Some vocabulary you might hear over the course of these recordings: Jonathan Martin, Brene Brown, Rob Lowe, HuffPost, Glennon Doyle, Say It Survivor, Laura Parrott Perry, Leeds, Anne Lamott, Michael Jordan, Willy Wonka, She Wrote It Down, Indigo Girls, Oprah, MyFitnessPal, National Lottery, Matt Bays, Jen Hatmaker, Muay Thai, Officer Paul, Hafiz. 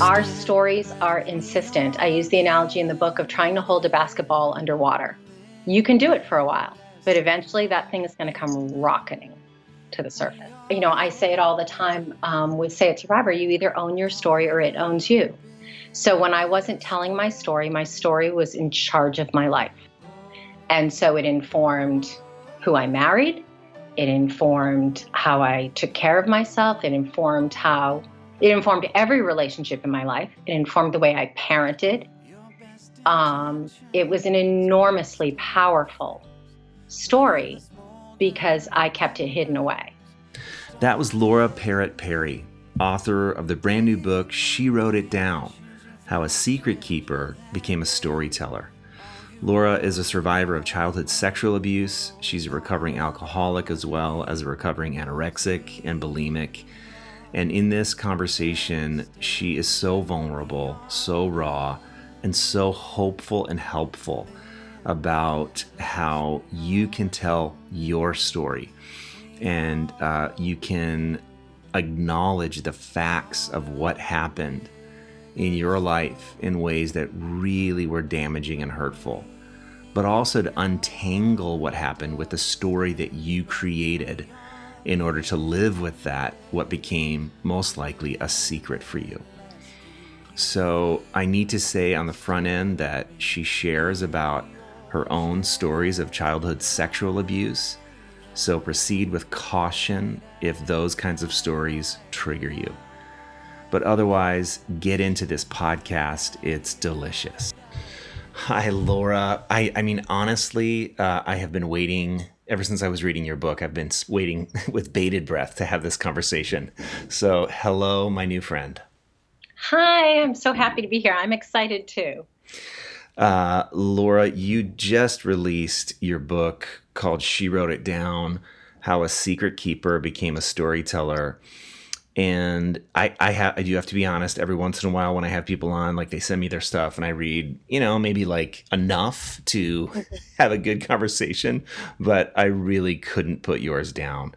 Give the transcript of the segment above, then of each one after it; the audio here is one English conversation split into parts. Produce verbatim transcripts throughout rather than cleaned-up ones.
Our stories are insistent. I use the analogy in the book of trying to hold a basketball underwater. You can do it for a while, but eventually that thing is going to come rocketing to the surface. You know, I say it all the time um, with Say It Survivor, you either own your story or it owns you. So when I wasn't telling my story, my story was in charge of my life. And so it informed who I married. It informed how I took care of myself. It informed how It informed every relationship in my life. It informed the way I parented. Um, it was an enormously powerful story because I kept it hidden away. That was Laura Parrott Perry, author of the brand new book, She Wrote It Down, How a Secret Keeper Became a Storyteller. Laura is a survivor of childhood sexual abuse. She's a recovering alcoholic as well as a recovering anorexic and bulimic. And in this conversation, she is so vulnerable, so raw, and so hopeful and helpful about how you can tell your story. And uh, you can acknowledge the facts of what happened in your life in ways that really were damaging and hurtful, but also to untangle what happened with the story that you created in order to live with that, what became most likely a secret for you. So I need to say on the front end that she shares about her own stories of childhood sexual abuse. So proceed with caution if those kinds of stories trigger you. But otherwise, get into this podcast. It's delicious. Hi, Laura. I, I mean, honestly, uh, I have been waiting ever since I was reading your book. I've been waiting with bated breath to have this conversation. So hello, my new friend. Hi, I'm so happy to be here. I'm excited too. Uh, Laura, you just released your book called She Wrote It Down, How a Secret Keeper Became a Storyteller. And I, I, ha- I do have to be honest, every once in a while when I have people on, like they send me their stuff and I read, you know, maybe like enough to have a good conversation, but I really couldn't put yours down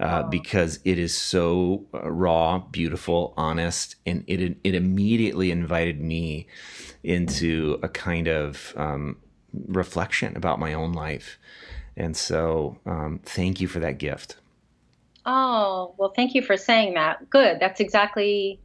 uh, oh. because it is so raw, beautiful, honest, and it it immediately invited me into a kind of um, reflection about my own life. And so um, thank you for that gift. Oh, well, thank you for saying that. Good. That's exactly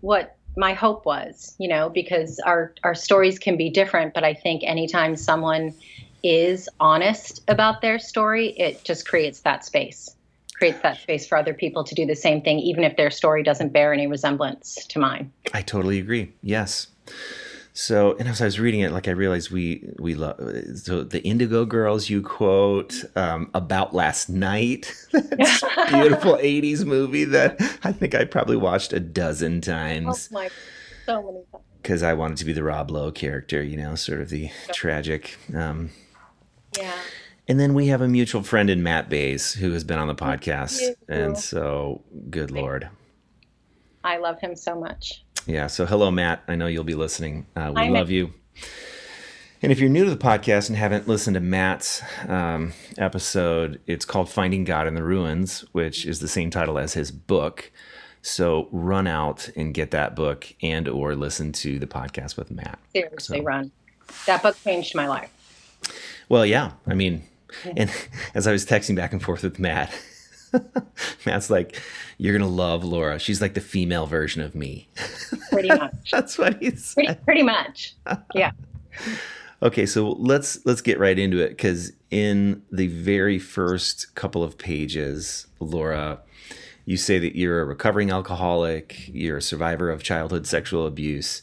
what my hope was, you know, because our, our stories can be different. But I think anytime someone is honest about their story, it just creates that space, creates that space for other people to do the same thing, even if their story doesn't bear any resemblance to mine. I totally agree. Yes. So, and as I was reading it, like I realized we we love so the Indigo Girls you quote um, about last night, that's beautiful eighties movie that I think I probably watched a dozen times. Oh my, so many times. Because I wanted to be the Rob Lowe character, you know, sort of the so tragic. Um, yeah. And then we have a mutual friend in Matt Bays who has been on the podcast, and so good Lord, I love him so much. Yeah. So hello, Matt. I know you'll be listening. Uh, we Hi, love Matt. You. And if you're new to the podcast and haven't listened to Matt's um, episode, it's called Finding God in the Ruins, which is the same title as his book. So run out and get that book and or listen to the podcast with Matt. Seriously, so. Run. That book changed my life. Well, yeah. I mean, and as I was texting back and forth with Matt, Matt's like, you're going to love Laura. She's like the female version of me. Pretty much. That's what he said. Pretty, pretty much. Yeah. Okay. So let's, let's get right into it. Cause in the very first couple of pages, Laura, you say that you're a recovering alcoholic, you're a survivor of childhood sexual abuse,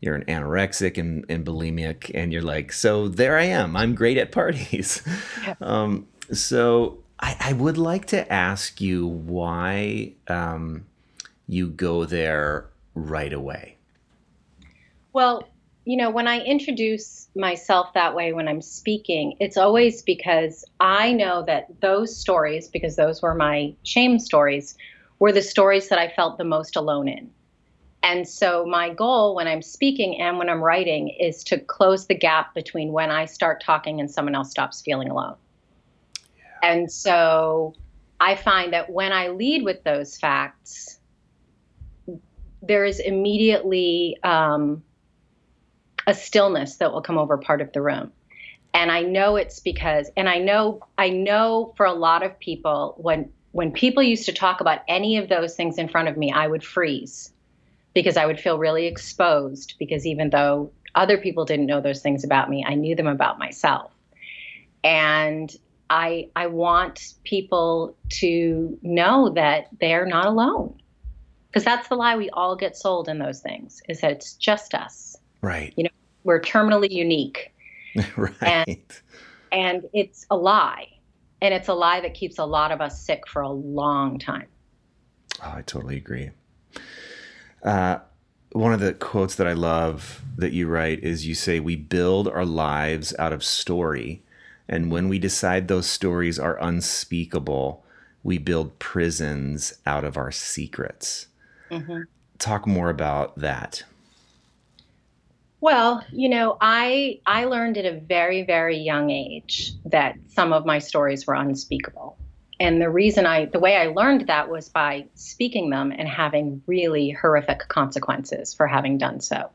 you're an anorexic and, and bulimic. And you're like, so there I am. I'm great at parties. Yeah. Um, so I, I would like to ask you why um, you go there right away. Well, you know, when I introduce myself that way when I'm speaking, it's always because I know that those stories, because those were my shame stories, were the stories that I felt the most alone in. And so my goal when I'm speaking and when I'm writing is to close the gap between when I start talking and someone else stops feeling alone. And so I find that when I lead with those facts, there is immediately um, a stillness that will come over part of the room. And I know it's because, and I know, I know for a lot of people, when, when people used to talk about any of those things in front of me, I would freeze because I would feel really exposed, because even though other people didn't know those things about me, I knew them about myself. And I, I want people to know that they're not alone, because that's the lie we all get sold in those things, is that it's just us. Right. You know, we're terminally unique. Right. And, and it's a lie. And it's a lie that keeps a lot of us sick for a long time. Oh, I totally agree. Uh, one of the quotes that I love that you write is you say, we build our lives out of story. And when we decide those stories are unspeakable, we build prisons out of our secrets. Mm-hmm. Talk more about that. Well, you know, I I learned at a very, very young age that some of my stories were unspeakable. And the reason I, the way I learned that was by speaking them and having really horrific consequences for having done so.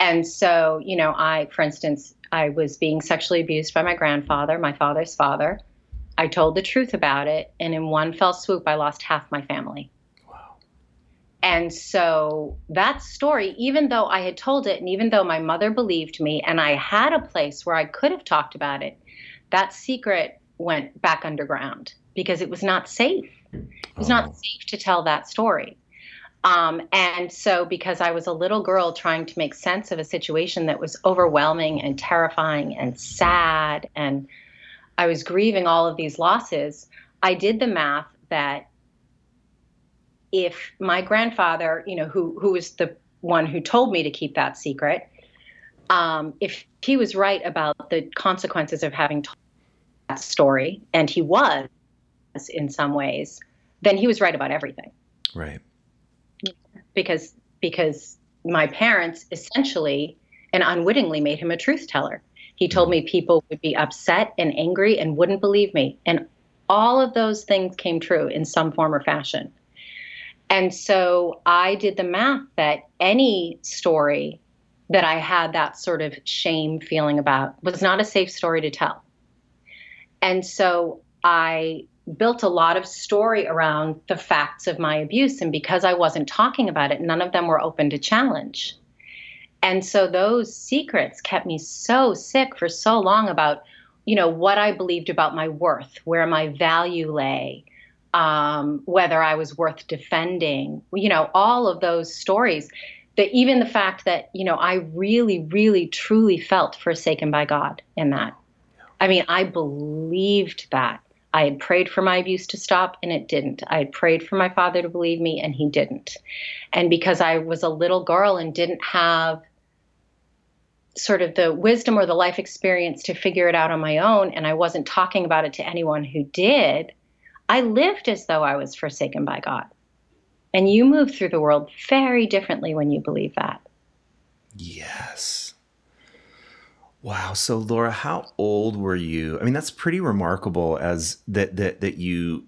And so, you know, I, for instance, I was being sexually abused by my grandfather, my father's father. I told the truth about it, and in one fell swoop, I lost half my family. And so that story, even though I had told it, and even though my mother believed me, and I had a place where I could have talked about it, that secret went back underground because it was not safe. It was oh. not safe to tell that story. Um, and so because I was a little girl trying to make sense of a situation that was overwhelming and terrifying and sad, and I was grieving all of these losses, I did the math that if my grandfather, you know, who who was the one who told me to keep that secret, um, if he was right about the consequences of having told that story, and he was in some ways, then he was right about everything. Right. Because because my parents essentially and unwittingly made him a truth teller. He told me people would be upset and angry and wouldn't believe me. And all of those things came true in some form or fashion. And so I did the math that any story that I had that sort of shame feeling about was not a safe story to tell. And so I built a lot of story around the facts of my abuse. And because I wasn't talking about it, none of them were open to challenge. And so those secrets kept me so sick for so long about, you know, what I believed about my worth, where my value lay, Um, whether I was worth defending, you know, all of those stories, that even the fact that, you know, I really, really, truly felt forsaken by God in that. I mean, I believed that. I had prayed for my abuse to stop and it didn't. I had prayed for my father to believe me and he didn't. And because I was a little girl and didn't have sort of the wisdom or the life experience to figure it out on my own, and I wasn't talking about it to anyone who did, I lived as though I was forsaken by God. And you move through the world very differently when you believe that. Yes. Wow. So Laura, how old were you? I mean, that's pretty remarkable as that, that, that you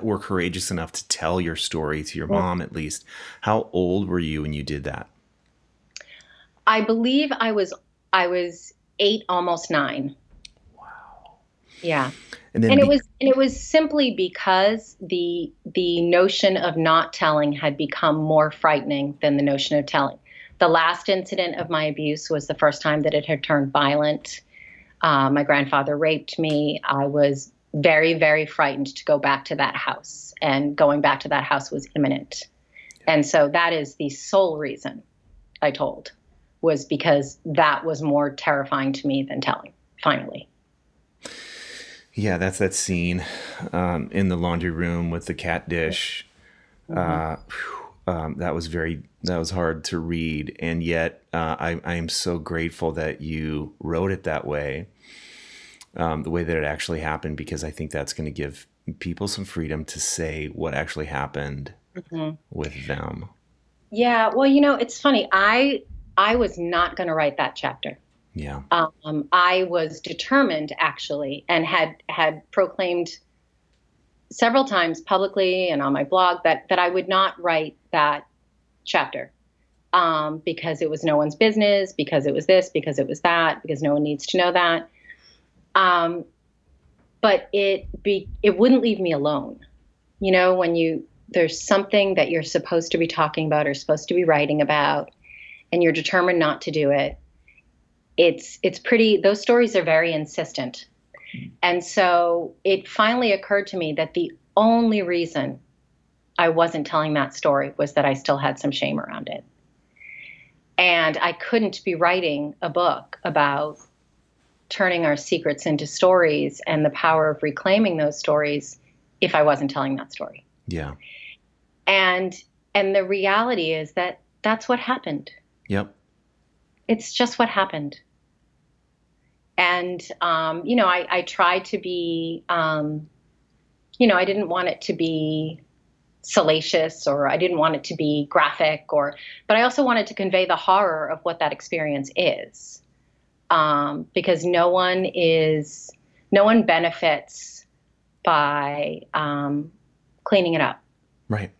were courageous enough to tell your story to your mom, at least. How old were you when you did that? I believe I was, I was eight, almost nine. Wow. Yeah. And, and it be- was and it was simply because the the notion of not telling had become more frightening than the notion of telling. The last incident of my abuse was the first time that it had turned violent. Uh, my grandfather raped me. I was very, very frightened to go back to that house. And going back to that house was imminent. Yeah. And so that is the sole reason I told, was because that was more terrifying to me than telling, finally. Yeah, that's that scene um, in the laundry room with the cat dish. Mm-hmm. Uh, um, that was very, that was hard to read. And yet uh, I, I am so grateful that you wrote it that way, um, the way that it actually happened, because I think that's going to give people some freedom to say what actually happened mm-hmm. with them. Yeah, well, you know, it's funny. I I was not going to write that chapter. Yeah. Um, I was determined, actually, and had had proclaimed several times publicly and on my blog that that I would not write that chapter, um, because it was no one's business, because it was this, because it was that, because no one needs to know that. Um, but it be, it wouldn't leave me alone. You know, when you, there's something that you're supposed to be talking about or supposed to be writing about, and you're determined not to do it. It's, it's pretty, those stories are very insistent. And so it finally occurred to me that the only reason I wasn't telling that story was that I still had some shame around it. And I couldn't be writing a book about turning our secrets into stories and the power of reclaiming those stories if I wasn't telling that story. Yeah. And, and the reality is that that's what happened. Yep. It's just what happened. And, um, you know, I, I tried to be, um, you know, I didn't want it to be salacious, or I didn't want it to be graphic, or, but I also wanted to convey the horror of what that experience is. Um, because no one is, no one benefits by, um, cleaning it up. Right.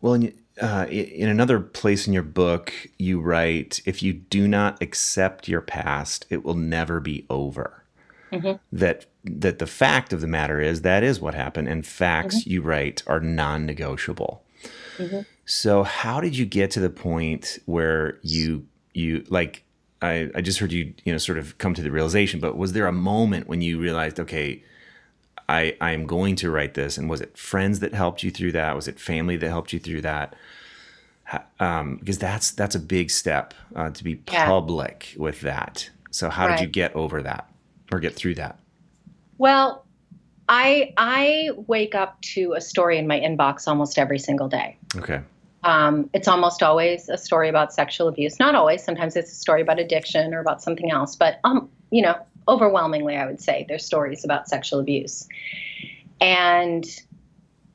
Well, and you, Uh, in another place in your book, you write, if you do not accept your past, it will never be over. Mm-hmm. That that the fact of the matter is, that is what happened. And facts, mm-hmm. you write, are non-negotiable. Mm-hmm. So how did you get to the point where you, you like, I, I just heard you, you know, sort of come to the realization, but was there a moment when you realized, okay, I am going to write this? And was it friends that helped you through that? Was it family that helped you through that? Um, because that's that's a big step uh, to be public yeah. with that. So how right. did you get over that or get through that? Well, I I wake up to a story in my inbox almost every single day. Okay. Um, it's almost always a story about sexual abuse. Not always. Sometimes it's a story about addiction or about something else. But, um, you know, overwhelmingly, I would say there's stories about sexual abuse. And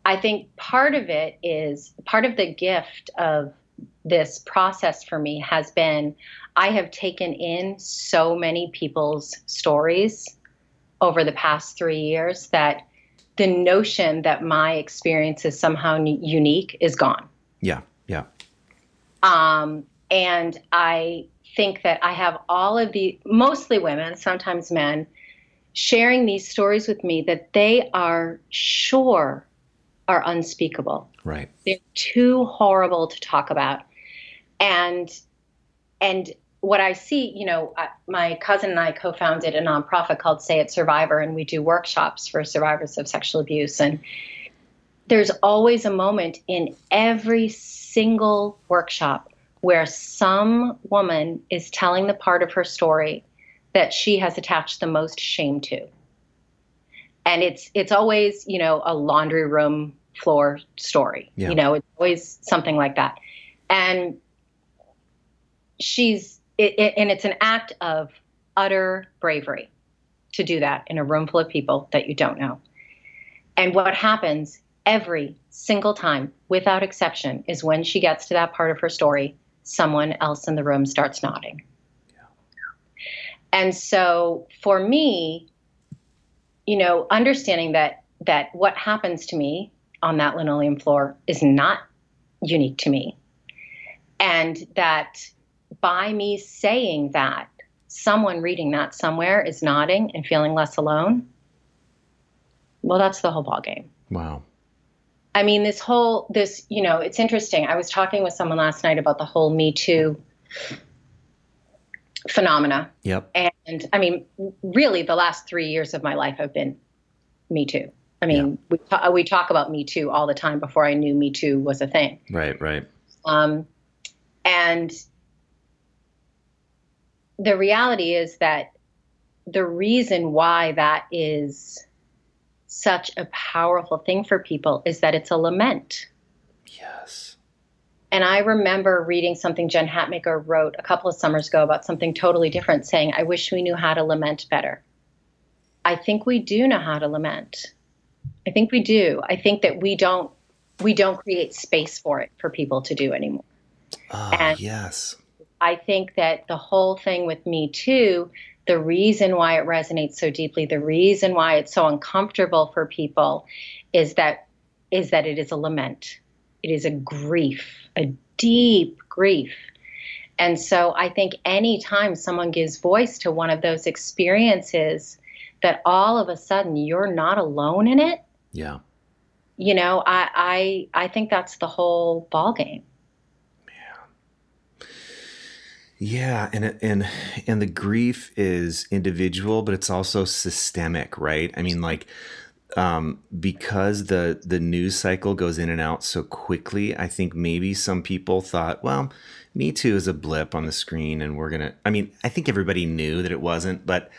I think part of it is, part of the gift of this process for me has been, I have taken in so many people's stories over the past three years that the notion that my experience is somehow n- unique is gone. Yeah. Yeah. Um, and I think that I have all of the, mostly women, sometimes men, sharing these stories with me that they are sure are unspeakable. Right. They're too horrible to talk about. And, and what I see, you know, I, my cousin and I co-founded a nonprofit called Say It Survivor, and we do workshops for survivors of sexual abuse. And there's always a moment in every single workshop where some woman is telling the part of her story that she has attached the most shame to. And it's it's always, you know, a laundry room floor story. Yeah. You know, it's always something like that. And she's it, it, and it's an act of utter bravery to do that in a room full of people that you don't know. And what happens every single time, without exception, is when she gets to that part of her story, someone else in the room starts nodding. Yeah. And so for me, you know, understanding that that what happens to me on that linoleum floor is not unique to me, and that by me saying that, someone reading that somewhere is nodding and feeling less alone, well, that's the whole ballgame. Wow. I mean, this whole, this, you know, it's interesting. I was talking with someone last night about the whole Me Too phenomena. Yep. And I mean, really the last three years of my life have been Me Too. I mean, yep. we, ta- we talk about Me Too all the time before I knew Me Too was a thing. Right, right. Um, and the reality is that the reason why that is such a powerful thing for people is that it's a lament. Yes. And I remember reading something Jen Hatmaker wrote a couple of summers ago about something totally different, saying, I wish we knew how to lament better. I think we do know how to lament. I think we do. I think that we don't, we don't create space for it for people to do anymore. Oh, and yes. I think that the whole thing with Me Too, the reason why it resonates so deeply, the reason why it's so uncomfortable for people is that is that it is a lament. It is a grief, a deep grief. And so I think any time someone gives voice to one of those experiences, that all of a sudden you're not alone in it. Yeah. You know, I I, I think that's the whole ballgame. Yeah. Yeah, and and and the grief is individual, but it's also systemic, right? I mean, like, um, because the the news cycle goes in and out so quickly, I think maybe some people thought, well, Me Too is a blip on the screen and we're going to, I mean, I think everybody knew that it wasn't, but,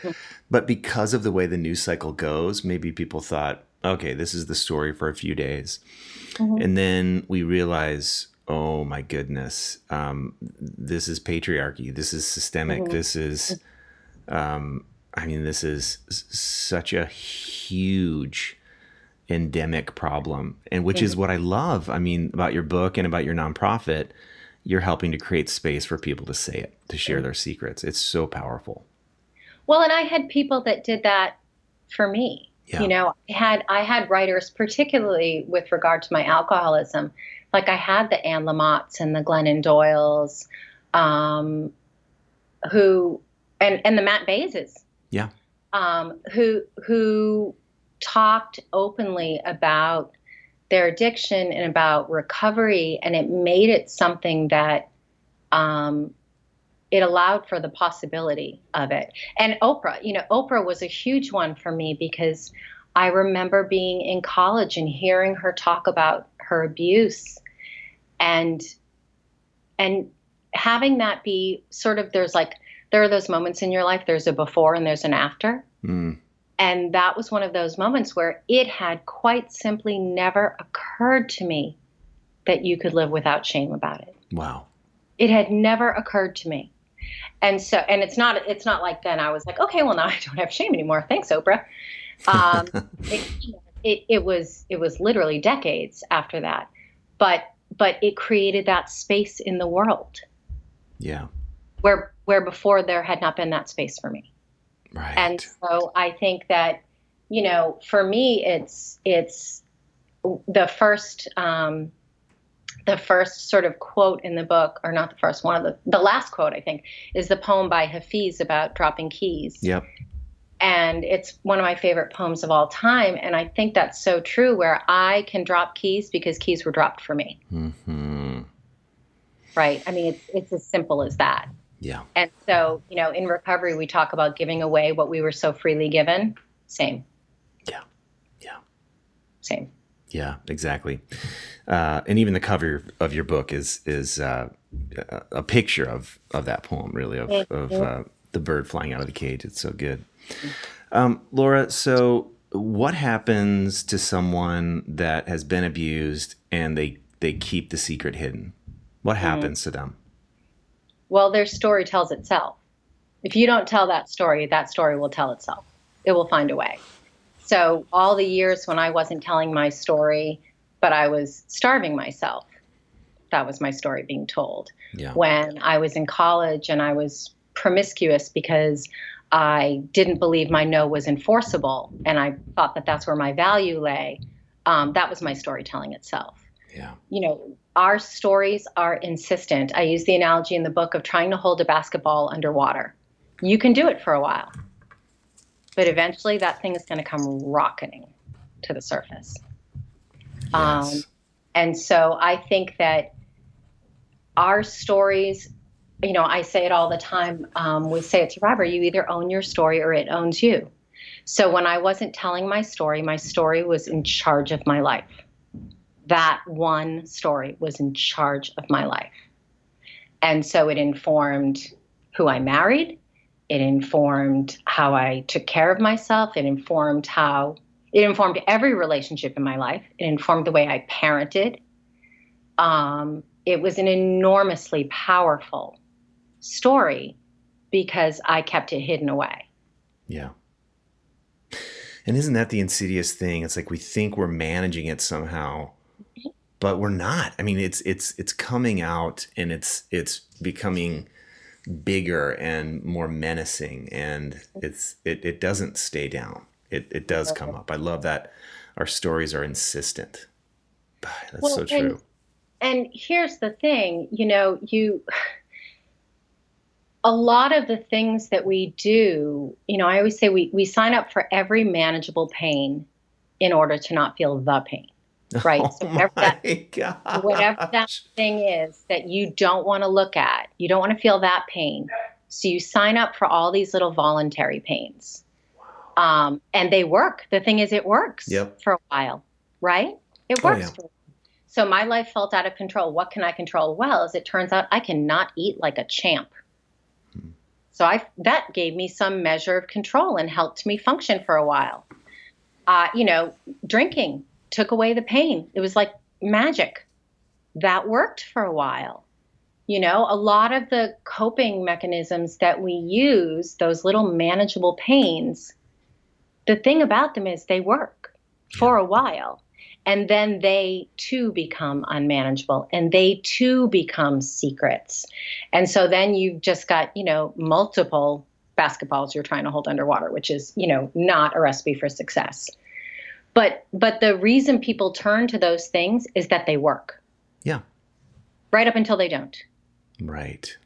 but because of the way the news cycle goes, maybe people thought, okay, this is the story for a few days. Mm-hmm. And then we realize, oh my goodness, um, this is patriarchy. This is systemic. Mm-hmm. This is, um, I mean, this is s- such a huge endemic problem, and which mm-hmm. is what I love. I mean, about your book and about your nonprofit, you're helping to create space for people to say it, to share their secrets. It's so powerful. Well, and I had people that did that for me. Yeah. You know, I had I had writers, particularly with regard to my alcoholism. Like, I had the Anne Lamotts and the Glennon Doyles, um, who, and, and the Matt Bayeses. Yeah. Um, who who talked openly about their addiction and about recovery, and it made it something that um, it allowed for the possibility of it. And Oprah, you know, Oprah was a huge one for me, because I remember being in college and hearing her talk about her abuse, and and having that be sort of, there's like, there are those moments in your life, there's a before and there's an after. Mm. And that was one of those moments where it had quite simply never occurred to me that you could live without shame about it. Wow. It had never occurred to me. And so, and it's not, it's not like then I was like, okay, well now I don't have shame anymore. Thanks, Oprah. Um, it, it, it was, it was literally decades after that, but, but it created that space in the world. Yeah. Where, where before there had not been that space for me. Right. And so I think that, you know, for me, it's it's the first um, the first sort of quote in the book, or not the first one of the the last quote, I think, is the poem by Hafiz about dropping keys. Yep. And it's one of my favorite poems of all time. And I think that's so true, where I can drop keys because keys were dropped for me. Mm-hmm. Right. I mean, it's it's as simple as that. Yeah. And so, you know, in recovery, we talk about giving away what we were so freely given. Same. Yeah. Yeah. Same. Yeah, exactly. Uh, and even the cover of your book is, is, uh, a picture of, of that poem, really, of, of, uh, the bird flying out of the cage. It's so good. Um, Laura, so what happens to someone that has been abused and they, they keep the secret hidden? What happens mm-hmm. to them? Well, their story tells itself. If you don't tell that story, that story will tell itself. It will find a way. So all the years when I wasn't telling my story, but I was starving myself, that was my story being told. Yeah. When I was in college and I was promiscuous because I didn't believe my no was enforceable, and I thought that that's where my value lay, um, that was my story telling itself. Yeah. You know, our stories are insistent. I use the analogy in the book of trying to hold a basketball underwater. You can do it for a while, but eventually that thing is going to come rocketing to the surface. Yes. Um, and so I think that our stories, you know, I say it all the time. Um, we say it, Survivor, you either own your story or it owns you. So when I wasn't telling my story, my story was in charge of my life. That one story was in charge of my life. And so it informed who I married. It informed how I took care of myself. It informed how, it informed every relationship in my life. It informed the way I parented. Um, it was an enormously powerful story because I kept it hidden away. Yeah. And isn't that the insidious thing? It's like we think we're managing it somehow, but we're not. I mean, it's it's it's coming out, and it's it's becoming bigger and more menacing, and it's it it doesn't stay down. It it does come up. I love that our stories are insistent. That's well, so true. And here's the thing, you know, you, a lot of the things that we do, you know, I always say we, we sign up for every manageable pain in order to not feel the pain, right? Oh so whatever that, whatever that thing is that you don't want to look at, you don't want to feel that pain. So you sign up for all these little voluntary pains. Um, and they work. The thing is, it works yep. for a while, right? It works. Oh, yeah. for a while. So my life felt out of control. What can I control? Well, as it turns out, I cannot eat like a champ. Hmm. So I, that gave me some measure of control and helped me function for a while. Uh, you know, drinking took away the pain. It was like magic. That worked for a while. You know, a lot of the coping mechanisms that we use, those little manageable pains, the thing about them is they work for a while, and then they too become unmanageable, and they too become secrets. And so then you've just got, you know, multiple basketballs you're trying to hold underwater, which is, you know, not a recipe for success. But but the reason people turn to those things is that they work. Yeah. Right up until they don't. Right.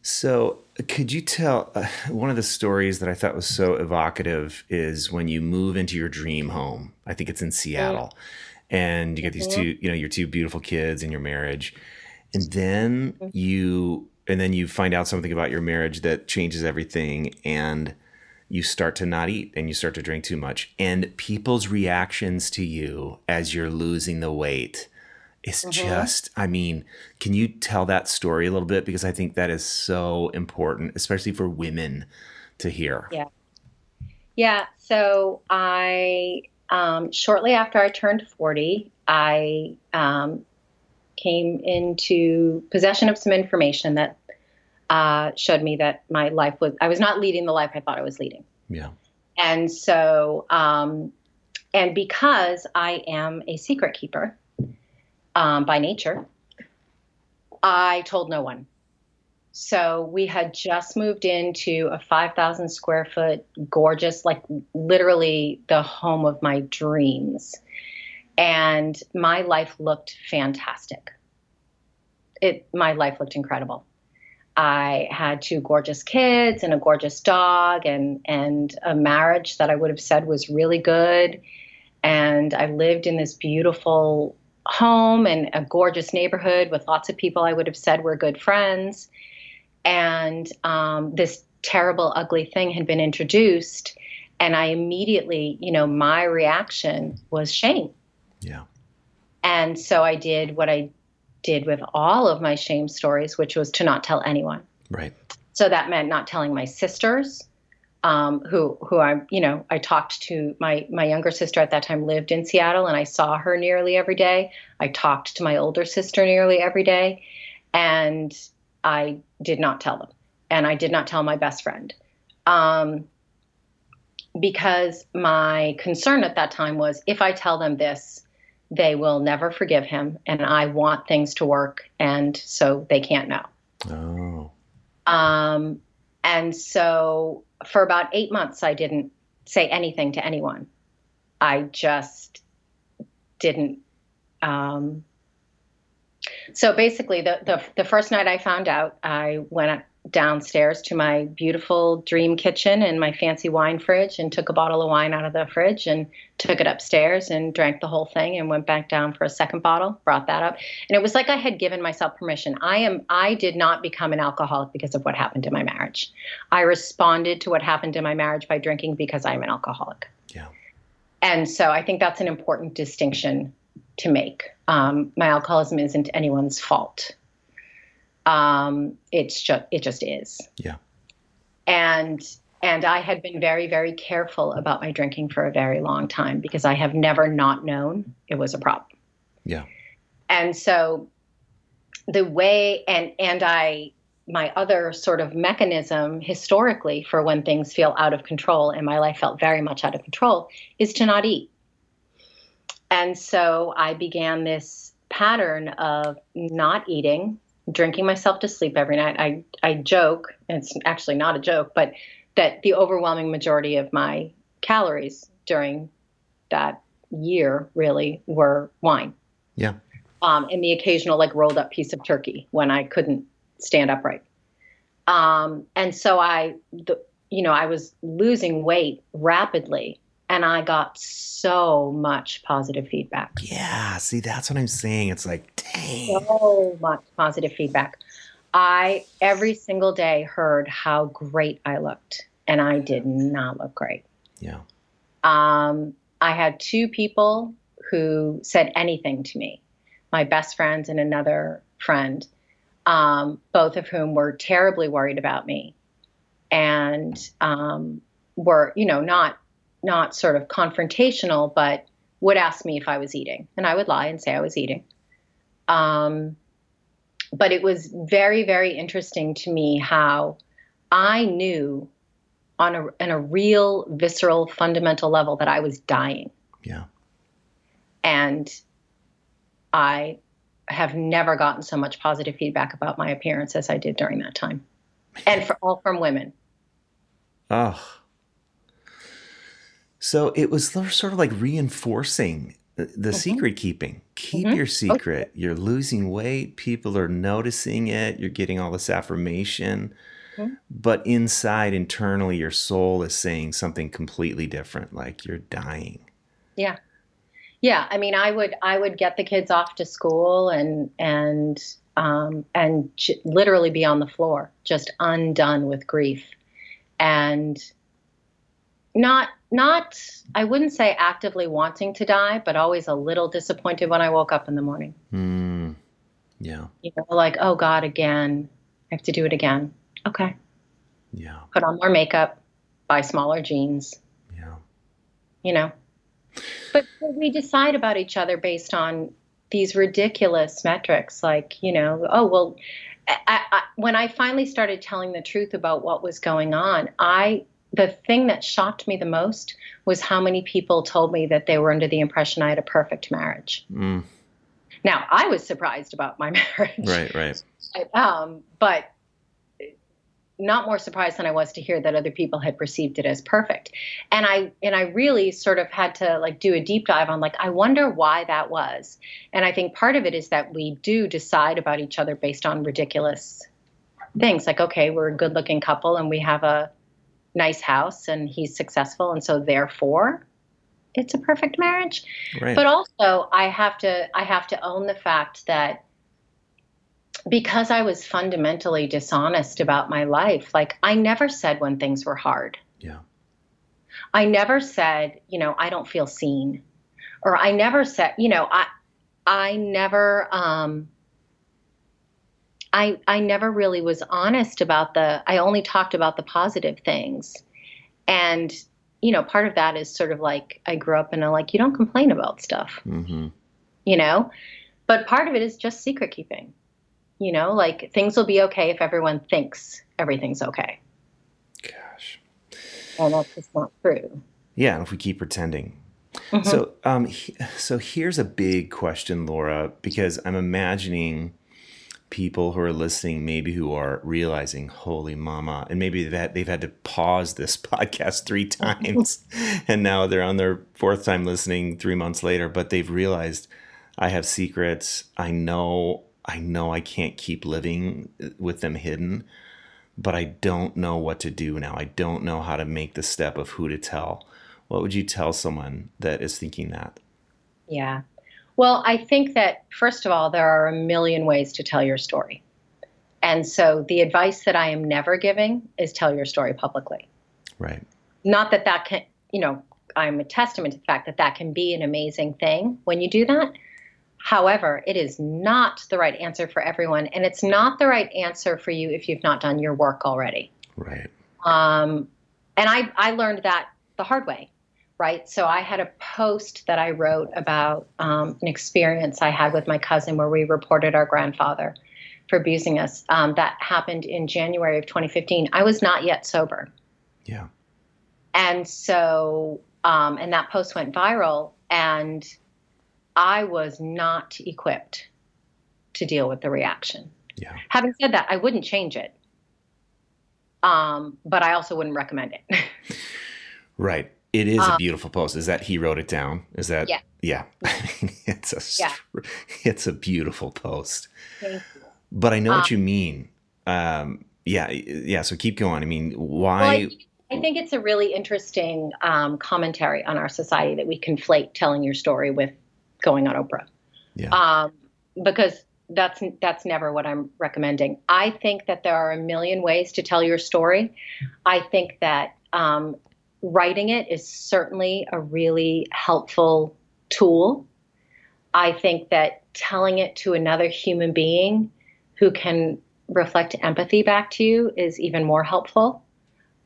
So could you tell uh, one of the stories that I thought was so evocative is when you move into your dream home, I think it's in Seattle, and you get these two, you know, your two beautiful kids and your marriage. And then you, and then you find out something about your marriage that changes everything, and you start to not eat and you start to drink too much, and people's reactions to you as you're losing the weight. It's mm-hmm. just, I mean, can you tell that story a little bit? Because I think that is so important, especially for women to hear. Yeah. Yeah. So I, um, shortly after I turned forty, I um, came into possession of some information that uh, showed me that my life was, I was not leading the life I thought I was leading. Yeah. And so, um, and because I am a secret keeper, Um, by nature, I told no one. So we had just moved into a five thousand square foot, gorgeous, like literally the home of my dreams. And my life looked fantastic. It, my life looked incredible. I had two gorgeous kids and a gorgeous dog and, and a marriage that I would have said was really good. And I lived in this beautiful home and a gorgeous neighborhood with lots of people I would have said were good friends. And um, this terrible, ugly thing had been introduced. And I immediately, you know, my reaction was shame. Yeah. And so I did what I did with all of my shame stories, which was to not tell anyone. Right. So that meant not telling my sisters, um, who, who I, you know, I talked to my, my younger sister at that time lived in Seattle, and I saw her nearly every day. I talked to my older sister nearly every day, and I did not tell them. And I did not tell my best friend. Um, because my concern at that time was, if I tell them this, they will never forgive him, and I want things to work, and so they can't know. Oh. Um, and so for about eight months, I didn't say anything to anyone. I just didn't. Um, so basically, the, the the first night I found out, I went downstairs to my beautiful dream kitchen and my fancy wine fridge and took a bottle of wine out of the fridge and took it upstairs and drank the whole thing and went back down for a second bottle, brought that up. And it was like I had given myself permission. I am, I did not become an alcoholic because of what happened in my marriage. I responded to what happened in my marriage by drinking because I'm an alcoholic. Yeah. And so I think that's an important distinction to make. Um, my alcoholism isn't anyone's fault. Um, it's just, it just is. Yeah. And, and I had been very, very careful about my drinking for a very long time because I have never not known it was a problem. Yeah. And so the way, and, and I, my other sort of mechanism historically for when things feel out of control, and my life felt very much out of control, is to not eat. And so I began this pattern of not eating, drinking myself to sleep every night. I, I joke, and it's actually not a joke, but that the overwhelming majority of my calories during that year really were wine. Yeah. Um, and the occasional like rolled up piece of turkey when I couldn't stand upright. Um, and so I, the, you know, I was losing weight rapidly and I got so much positive feedback. Yeah. See, that's what I'm saying. It's like, dang. So much positive feedback. I, every single day, heard how great I looked, and I did not look great. Yeah. Um, I had two people who said anything to me, my best friends and another friend, um, both of whom were terribly worried about me and, um, were, you know, not, not sort of confrontational, but would ask me if I was eating, and I would lie and say I was eating. Um, But it was very, very interesting to me how I knew on a, on a real, visceral, fundamental level that I was dying. Yeah. And I have never gotten so much positive feedback about my appearance as I did during that time. And for all from women. Oh. So it was sort of like reinforcing the mm-hmm. secret keeping. Keep mm-hmm. your secret. Okay. You're losing weight. People are noticing it. You're getting all this affirmation. Mm-hmm. But inside, internally, your soul is saying something completely different, like you're dying. Yeah. Yeah. I mean, I would I would get the kids off to school and and um, and j- literally be on the floor, just undone with grief. And not... Not, I wouldn't say actively wanting to die, but always a little disappointed when I woke up in the morning. Mm, yeah. You know, like, oh God, again, I have to do it again. Okay. Yeah. Put on more makeup, buy smaller jeans. Yeah. You know, but we decide about each other based on these ridiculous metrics. Like, you know, oh, well, I, I, when I finally started telling the truth about what was going on, I the thing that shocked me the most was how many people told me that they were under the impression I had a perfect marriage. Mm. Now, I was surprised about my marriage. Right, right. Um, but not more surprised than I was to hear that other people had perceived it as perfect. And I and I really sort of had to like do a deep dive on like, I wonder why that was. And I think part of it is that we do decide about each other based on ridiculous things. Like, okay, we're a good-looking couple and we have a nice house and he's successful. And so therefore it's a perfect marriage. Right. But also I have to, I have to own the fact that because I was fundamentally dishonest about my life, like I never said when things were hard. Yeah. I never said, you know, I don't feel seen, or I never said, you know, I, I never, um, I, I never really was honest about the, I only talked about the positive things. And, you know, part of that is sort of like, I grew up in a, like, you don't complain about stuff, mm-hmm. you know, but part of it is just secret keeping, you know, like things will be okay if everyone thinks everything's okay. Gosh. And that's just not true. Yeah. And if we keep pretending. Mm-hmm. So, um, he, so here's a big question, Laura, because I'm imagining people who are listening, maybe who are realizing, holy mama, and maybe that they've had to pause this podcast three times and now they're on their fourth time listening three months later, but they've realized I have secrets. I know, I know I can't keep living with them hidden, but I don't know what to do now. I don't know how to make the step of who to tell. What would you tell someone that is thinking that? Yeah. Well, I think that, first of all, there are a million ways to tell your story. And so the advice that I am never giving is tell your story publicly. Right. Not that that can, you know, I'm a testament to the fact that that can be an amazing thing when you do that. However, it is not the right answer for everyone. And it's not the right answer for you if you've not done your work already. Right. Um, and I, I learned that the hard way. Right. So I had a post that I wrote about um, an experience I had with my cousin where we reported our grandfather for abusing us. Um, that happened in January of twenty fifteen. I was not yet sober. Yeah. And so um, and that post went viral, and I was not equipped to deal with the reaction. Yeah. Having said that, I wouldn't change it. Um, but I also wouldn't recommend it. Right. It is um, a beautiful post. Is that He Wrote It Down? Is that? Yeah. Yeah. it's a yeah. It's a beautiful post. Thank you. But I know um, what you mean. Um, yeah. Yeah. So keep going. I mean, why? Well, I, think, I think it's a really interesting um, commentary on our society that we conflate telling your story with going on Oprah. Yeah. Um, because that's that's never what I'm recommending. I think that there are a million ways to tell your story. I think that um, writing it is certainly a really helpful tool. I think that telling it to another human being who can reflect empathy back to you is even more helpful.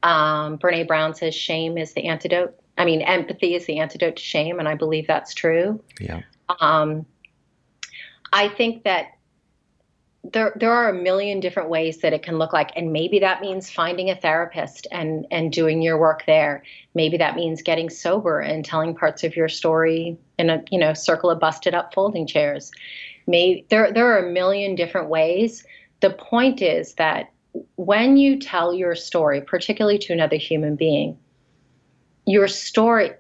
Um, Brene Brown says shame is the antidote. I mean, empathy is the antidote to shame, and I believe that's true. Yeah. Um, I think that there there are a million different ways that it can look like, and maybe that means finding a therapist and, and doing your work there. Maybe that means getting sober and telling parts of your story in a, you know, circle of busted up folding chairs. Maybe there there are a million different ways. The point is that when you tell your story, particularly to another human being, your story.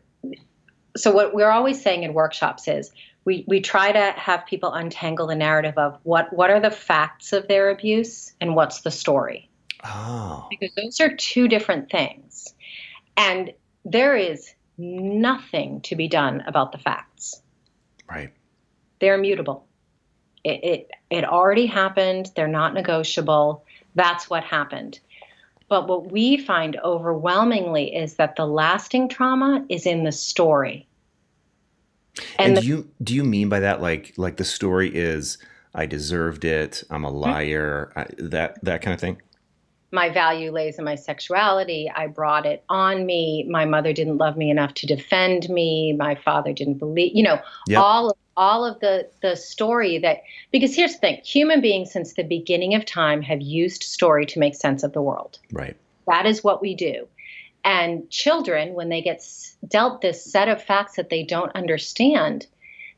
So what we're always saying in workshops is, We we try to have people untangle the narrative of what, what are the facts of their abuse and what's the story. Oh. Because those are two different things. And there is nothing to be done about the facts. Right. They're mutable. It it, it already happened. They're not negotiable. That's what happened. But what we find overwhelmingly is that the lasting trauma is in the story. And, and the, do you do you mean by that, like like the story is, I deserved it, I'm a liar, I, that that kind of thing? My value lays in my sexuality. I brought it on me. My mother didn't love me enough to defend me. My father didn't believe, you know, yep. all of, all of the the story that, because here's the thing, human beings since the beginning of time have used story to make sense of the world. Right. That is what we do. And children, when they get dealt this set of facts that they don't understand,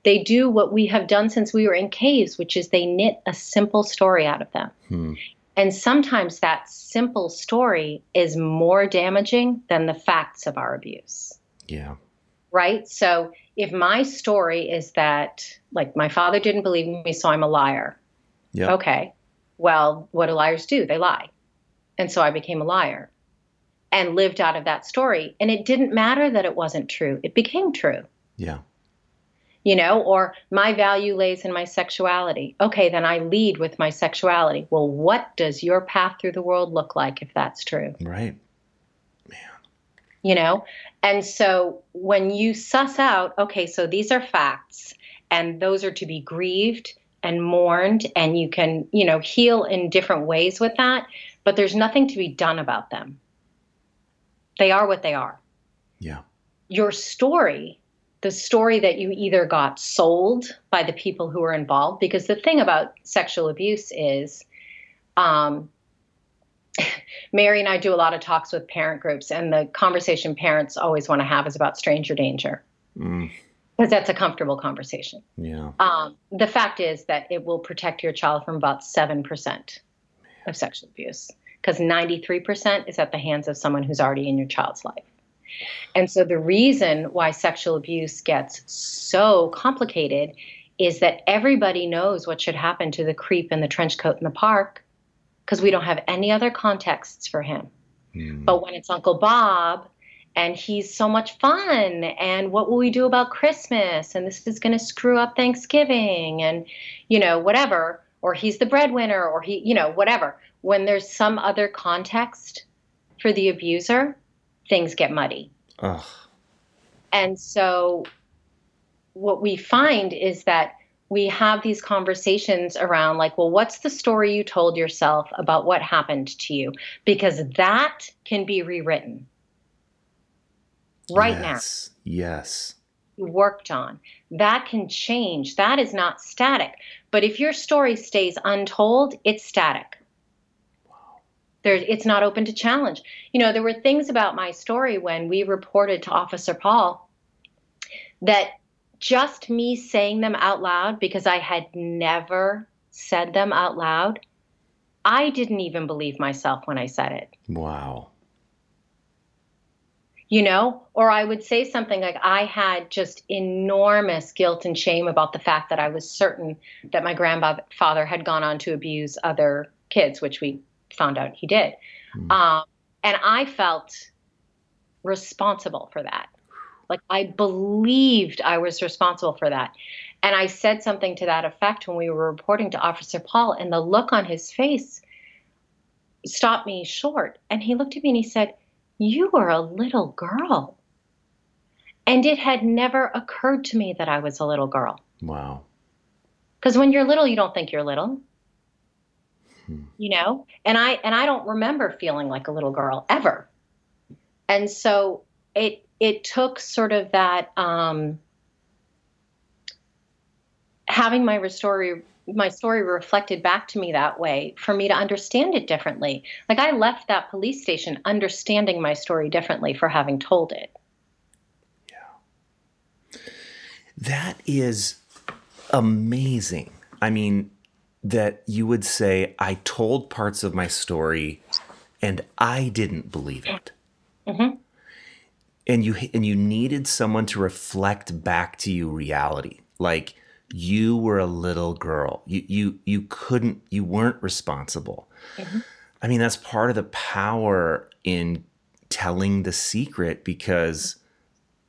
they do what we have done since we were in caves, which is they knit a simple story out of them. Hmm. And sometimes that simple story is more damaging than the facts of our abuse. Yeah. Right? So if my story is that, like, my father didn't believe me, so I'm a liar. Yep. Okay. Well, what do liars do? They lie. And so I became a liar. And lived out of that story. And it didn't matter that it wasn't true. It became true. Yeah. You know, or my value lays in my sexuality. Okay, then I lead with my sexuality. Well, what does your path through the world look like if that's true? Right. Man. You know, and so when you suss out, okay, so these are facts, and those are to be grieved and mourned, and you can, you know, heal in different ways with that, but there's nothing to be done about them. They are what they are. Yeah. Your story, the story that you either got sold by the people who were involved, because the thing about sexual abuse is, um, Mary and I do a lot of talks with parent groups, and the conversation parents always want to have is about stranger danger. Mm. Because that's a comfortable conversation. Yeah. Um, the fact is that it will protect your child from about seven percent of sexual abuse. Because ninety-three percent is at the hands of someone who's already in your child's life. And so the reason why sexual abuse gets so complicated is that everybody knows what should happen to the creep in the trench coat in the park, because we don't have any other contexts for him. Mm. But when it's Uncle Bob, and he's so much fun, and what will we do about Christmas, and this is going to screw up Thanksgiving, and, you know, whatever, or he's the breadwinner, or he, you know, whatever. When there's some other context for the abuser, things get muddy. Ugh. And so what we find is that we have these conversations around, like, well, what's the story you told yourself about what happened to you? Because that can be rewritten right yes. now. Yes. Worked on. That can change. That is not static. But if your story stays untold, it's static. There, it's not open to challenge. You know, there were things about my story when we reported to Officer Paul that just me saying them out loud, because I had never said them out loud, I didn't even believe myself when I said it. Wow. you know, or I would say something like, I had just enormous guilt and shame about the fact that I was certain that my grandfather had gone on to abuse other kids, which we found out he did. Mm. Um, and I felt responsible for that. Like, I believed I was responsible for that. And I said something to that effect when we were reporting to Officer Paul, and the look on his face stopped me short. And he looked at me and he said, "You were a little girl." And it had never occurred to me that I was a little girl. Wow. Because when you're little, you don't think you're little. Hmm. You know? And I and I don't remember feeling like a little girl ever. And so it it took sort of that um, having my story my story reflected back to me that way for me to understand it differently. Like, I left that police station understanding my story differently for having told it. Yeah. That is amazing. I mean, that you would say, I told parts of my story and I didn't believe it. Mm-hmm. And you, and you needed someone to reflect back to you reality. Like, you were a little girl. You you you couldn't, you weren't responsible. Mm-hmm. I mean, that's part of the power in telling the secret, because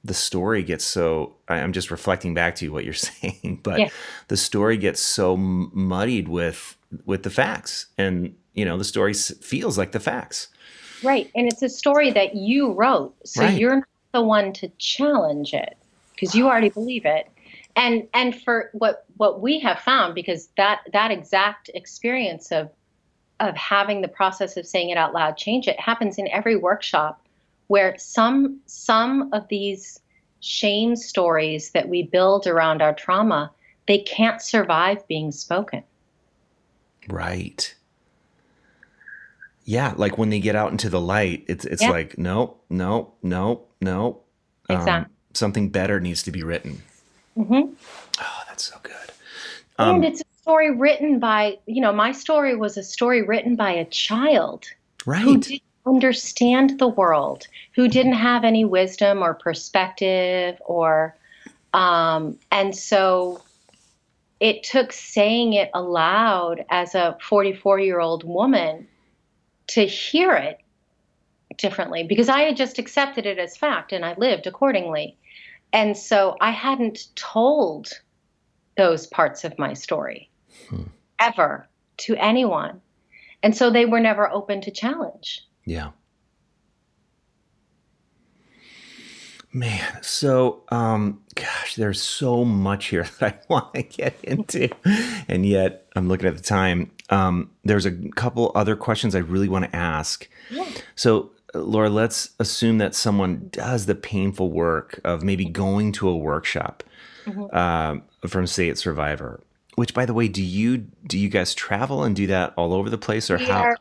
the story gets so, I'm just reflecting back to you what you're saying, but yeah. The story gets so muddied with with the facts. And, you know, the story feels like the facts. Right. And it's a story that you wrote. So right. You're not the one to challenge it because you already believe it. And and for what, what we have found, because that, that exact experience of of having the process of saying it out loud change it happens in every workshop, where some some of these shame stories that we build around our trauma, they can't survive being spoken. Right. Yeah, like when they get out into the light, it's it's yeah. like, no, no, no, no. Exactly. Um, something better needs to be written. Mm-hmm. Oh, that's so good. Um, and it's a story written by, you know, my story was a story written by a child. Right. Who didn't understand the world, who didn't have any wisdom or perspective or, um, and so it took saying it aloud as a forty-four-year-old woman to hear it differently, because I had just accepted it as fact and I lived accordingly. And so I hadn't told those parts of my story hmm. ever to anyone. And so they were never open to challenge. Yeah. Man, so, um, gosh, there's so much here that I want to get into. And yet, I'm looking at the time. Um, there's a couple other questions I really want to ask. Yeah. So, Laura, let's assume that someone does the painful work of maybe going to a workshop mm-hmm. um, from Say It Survivor, which, by the way, do you do you guys travel and do that all over the place, or we how? Are,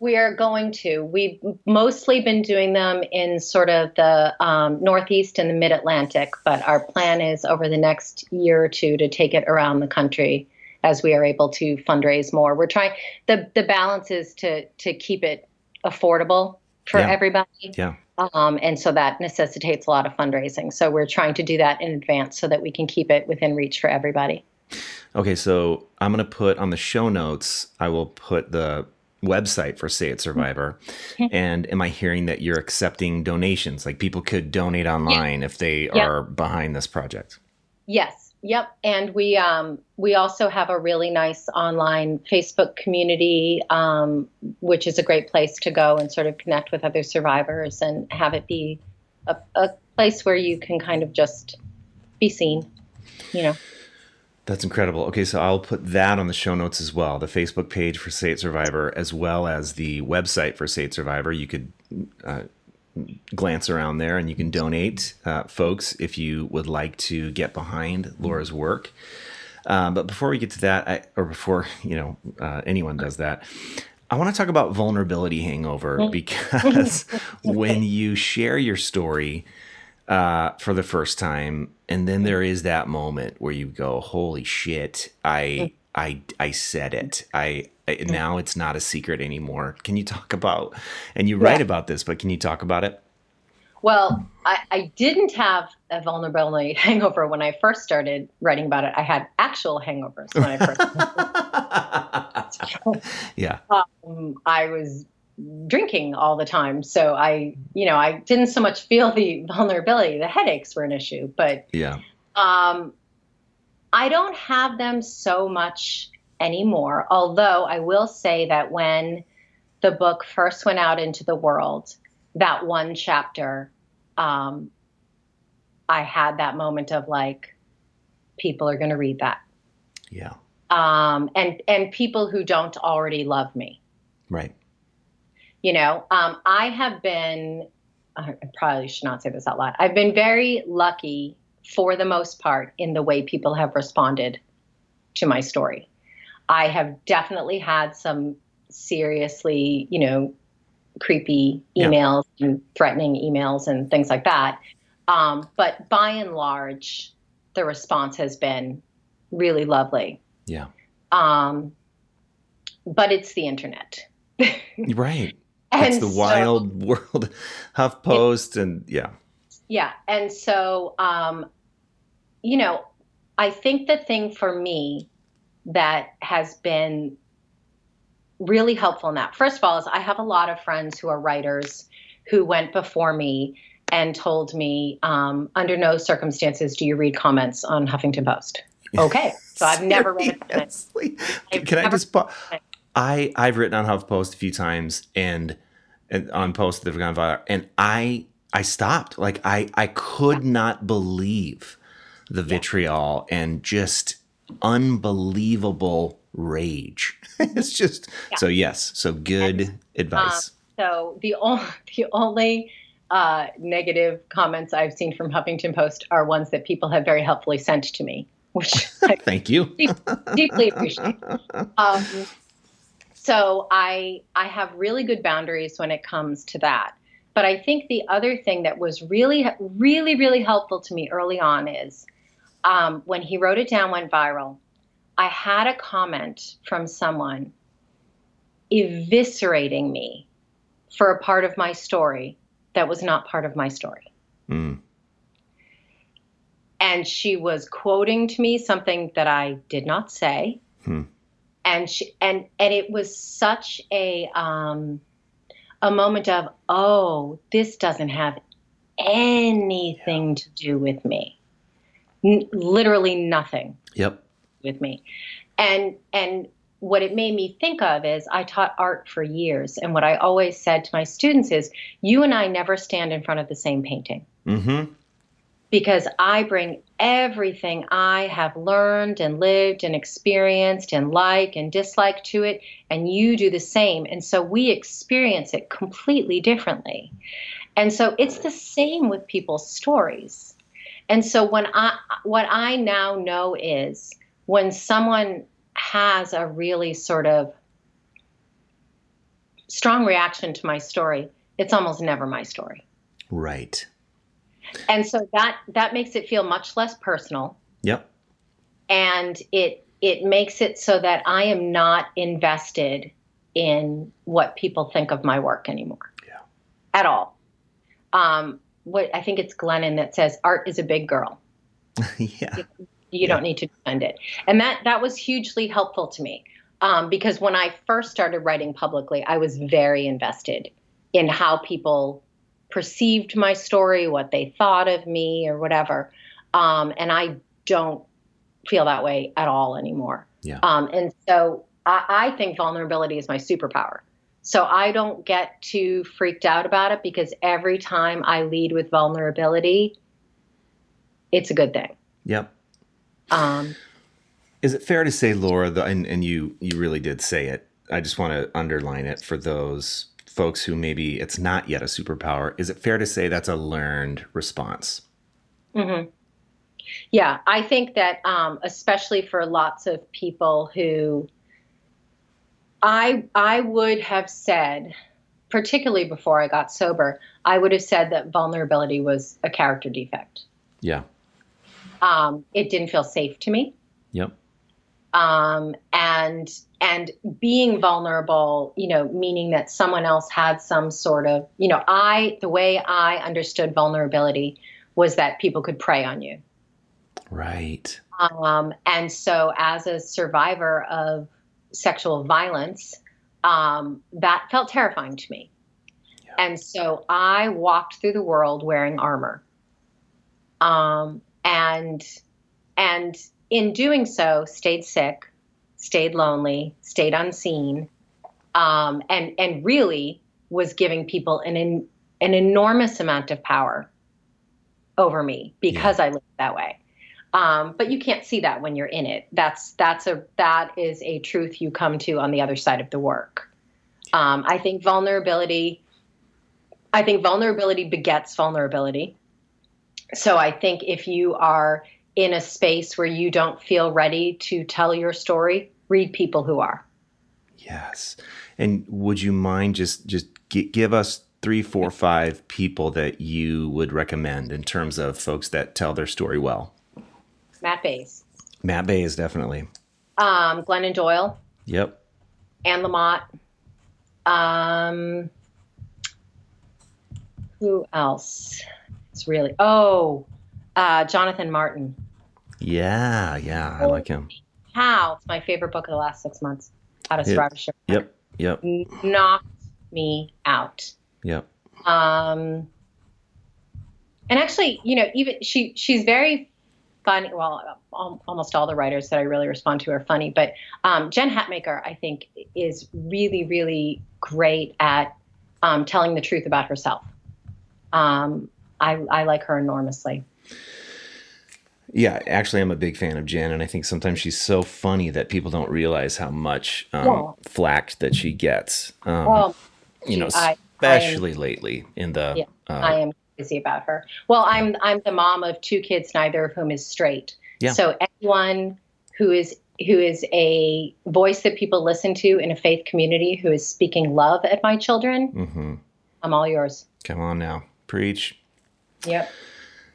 we are going to. We've mostly been doing them in sort of the um, Northeast and the Mid-Atlantic, but our plan is over the next year or two to take it around the country as we are able to fundraise more. We're trying, the, the balance is to to keep it affordable for yeah. everybody. Yeah. Um, and so that necessitates a lot of fundraising. So we're trying to do that in advance so that we can keep it within reach for everybody. Okay. So I'm going to put on the show notes, I will put the website for Say It Survivor. Mm-hmm. And am I hearing that you're accepting donations? Like, people could donate online yeah. if they yeah. are behind this project. Yes. Yep. And we, um, we also have a really nice online Facebook community, um, which is a great place to go and sort of connect with other survivors and have it be a, a place where you can kind of just be seen, you know. That's incredible. Okay. So I'll put that on the show notes as well. The Facebook page for Say It Survivor, as well as the website for Say It Survivor. You could, uh, glance around there and you can donate, uh, folks, if you would like to get behind Laura's work. Um, but before we get to that, I, or before, you know, uh, anyone does that, I want to talk about vulnerability hangover, because when you share your story, uh, for the first time, and then there is that moment where you go, holy shit, I, I, I said it. I, Now it's not a secret anymore. Can you talk about, and you write yeah. about this, but can you talk about it? Well, I, I didn't have a vulnerability hangover when I first started writing about it. I had actual hangovers when I first started. Yeah. Um, I was drinking all the time. So I, you know, I didn't so much feel the vulnerability. The headaches were an issue, but yeah. um, I don't have them so much anymore. Although I will say that when the book first went out into the world, that one chapter, um, I had that moment of like, people are going to read that. Yeah. Um, and, and people who don't already love me. Right. You know, um, I have been, I probably should not say this out loud. I've been very lucky for the most part in the way people have responded to my story. I have definitely had some seriously, you know, creepy emails yeah. and threatening emails and things like that. Um, but by and large, the response has been really lovely. Yeah. Um, but it's the internet. Right. It's the so, wild world. HuffPost it, and yeah. Yeah. And so, um, you know, I think the thing for me that has been really helpful in that, first of all, is I have a lot of friends who are writers who went before me and told me, um, under no circumstances do you read comments on Huffington Post. Okay. So I've never read a comment. Can I just pause? I, I've written on HuffPost a few times and, and on posts that have gone viral, and I I stopped. Like I, I could yeah. not believe the vitriol yeah. and just unbelievable rage. It's just yeah. so yes. So good and, advice. Um, so the only the only uh, negative comments I've seen from Huffington Post are ones that people have very helpfully sent to me, which I thank you deep, deeply appreciate. Um, So I I have really good boundaries when it comes to that. But I think the other thing that was really, really, really helpful to me early on is um, when He Wrote It Down went viral, I had a comment from someone eviscerating me for a part of my story that was not part of my story. Mm. And she was quoting to me something that I did not say. Hmm. And she, and and it was such a um, a moment of, oh, this doesn't have anything yeah. to do with me, N- literally nothing. Yep. With me, and and what it made me think of is I taught art for years, and what I always said to my students is, you and I never stand in front of the same painting. Mm-hmm. Because I bring everything I have learned and lived and experienced and like and dislike to it, and you do the same. And so we experience it completely differently. And so it's the same with people's stories. And so when I, what I now know is when someone has a really sort of strong reaction to my story, it's almost never my story. Right. And so that, that makes it feel much less personal. Yep. And it it makes it so that I am not invested in what people think of my work anymore. Yeah. At all. Um, what I think it's Glennon that says, art is a big girl. yeah. You, you yeah. don't need to defend it. And that, that was hugely helpful to me. Um, because when I first started writing publicly, I was very invested in how people perceived my story, what they thought of me or whatever. Um, and I don't feel that way at all anymore. Yeah. Um, and so I, I think vulnerability is my superpower. So I don't get too freaked out about it because every time I lead with vulnerability, it's a good thing. Yep. Um, is it fair to say, Laura, the, and, and you, you really did say it. I just want to underline it for those folks who maybe it's not yet a superpower, is it fair to say that's a learned response? Mm-hmm. Yeah, I think that um, especially for lots of people who I I would have said, particularly before I got sober, I would have said that vulnerability was a character defect. Yeah. Um, it didn't feel safe to me. Yep. Um, and, and being vulnerable, you know, meaning that someone else had some sort of, you know, I, the way I understood vulnerability was that people could prey on you. Right. Um, and so as a survivor of sexual violence, um, that felt terrifying to me. Yeah. And so I walked through the world wearing armor. Um, and, and in doing so, stayed sick, stayed lonely, stayed unseen, um, and, and really was giving people an, en- an enormous amount of power over me because yeah. I lived that way. Um, but you can't see that when you're in it. That's, that's a, that is a truth you come to on the other side of the work. Um, I think vulnerability, I think vulnerability begets vulnerability. So I think if you are in a space where you don't feel ready to tell your story, read people who are. Yes. And would you mind just, just g- give us three, four, five people that you would recommend in terms of folks that tell their story well? Matt Bays. Matt Bays, definitely. Um, Glennon Doyle. Yep. Anne Lamott. Um, who else? It's really, oh, uh, Jonathan Martin. Yeah, yeah, I like him. How? It's my favorite book of the last six months. How to Survive a Shipwreck. Yep, yep. Knocked me out. Yep. Um, and actually, you know, even she, she's very funny. Well, almost all the writers that I really respond to are funny, but um, Jen Hatmaker, I think, is really, really great at um, telling the truth about herself. Um, I, I like her enormously. Yeah, actually, I'm a big fan of Jen, and I think sometimes she's so funny that people don't realize how much um, yeah. flack that she gets. Um, well, you know, I, especially I am, lately in the. Yeah, uh, I am crazy about her. Well, yeah. I'm I'm the mom of two kids, neither of whom is straight. Yeah. So anyone who is who is a voice that people listen to in a faith community who is speaking love at my children, mm-hmm. I'm all yours. Come on now, preach. Yep.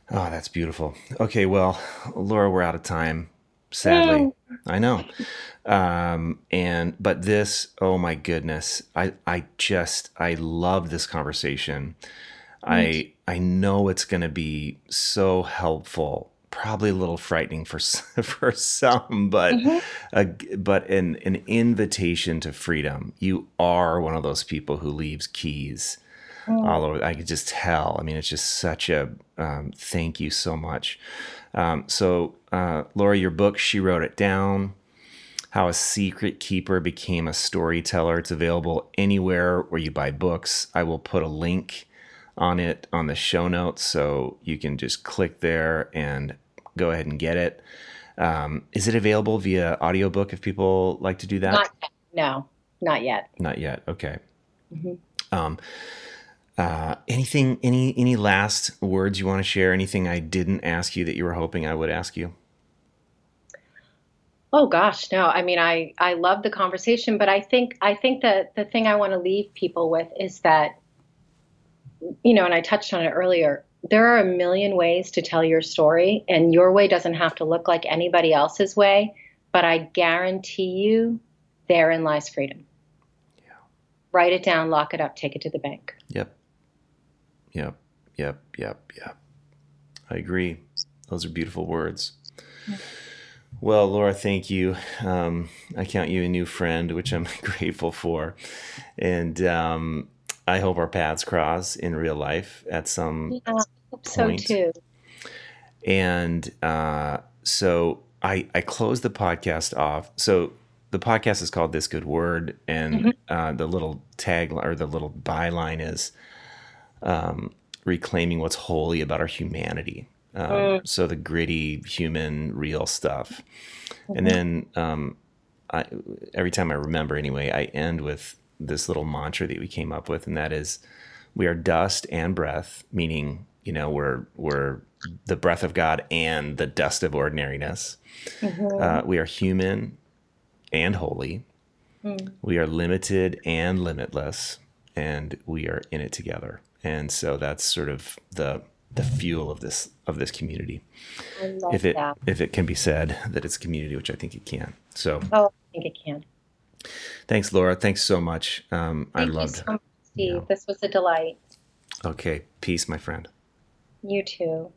Oh, that's beautiful. Okay, well, Laura, we're out of time, sadly. Yay. I know. Um, and but this, oh my goodness, I, I just, I love this conversation. Right. I I know it's going to be so helpful, probably a little frightening for for some, but mm-hmm. a, but an, an invitation to freedom. You are one of those people who leaves keys. All over, I could just tell. I mean, it's just such a um, thank you so much. Um, so, uh, Laura, your book, She Wrote It Down, How a Secret Keeper Became a Storyteller. It's available anywhere where you buy books. I will put a link on it on the show notes, so you can just click there and go ahead and get it. Um, is it available via audiobook if people like to do that? Not yet. No, not yet. Not yet. Okay. Mm-hmm. Um, Uh, anything, any, any last words you want to share? Anything I didn't ask you that you were hoping I would ask you? Oh gosh, no. I mean, I, I love the conversation, but I think, I think that the thing I want to leave people with is that, you know, and I touched on it earlier, there are a million ways to tell your story, and your way doesn't have to look like anybody else's way, but I guarantee you therein lies freedom. Yeah. Write it down, lock it up, take it to the bank. Yep. Yep, yep, yep, yep. I agree. Those are beautiful words. Yeah. Well, Laura, thank you. Um, I count you a new friend, which I'm grateful for. And um, I hope our paths cross in real life at some yeah, I hope point. So too. And uh, so I, I closed the podcast off. So the podcast is called This Good Word. And mm-hmm. uh, the little tagline or the little byline is, Um, reclaiming what's holy about our humanity. Um, mm. So the gritty, human, real stuff. Mm-hmm. And then um, I, every time I remember anyway, I end with this little mantra that we came up with. And that is, we are dust and breath, meaning, you know, we're, we're the breath of God and the dust of ordinariness. Mm-hmm. Uh, we are human and holy. Mm. We are limited and limitless, and we are in it together. And so that's sort of the the fuel of this of this community. I love if it that. If it can be said that it's community, which I think it can. So oh, I think it can. Thanks, Laura. Thanks so much. Um, Thank I loved. You so much, Steve. Yeah. This was a delight. Okay, peace, my friend. You too.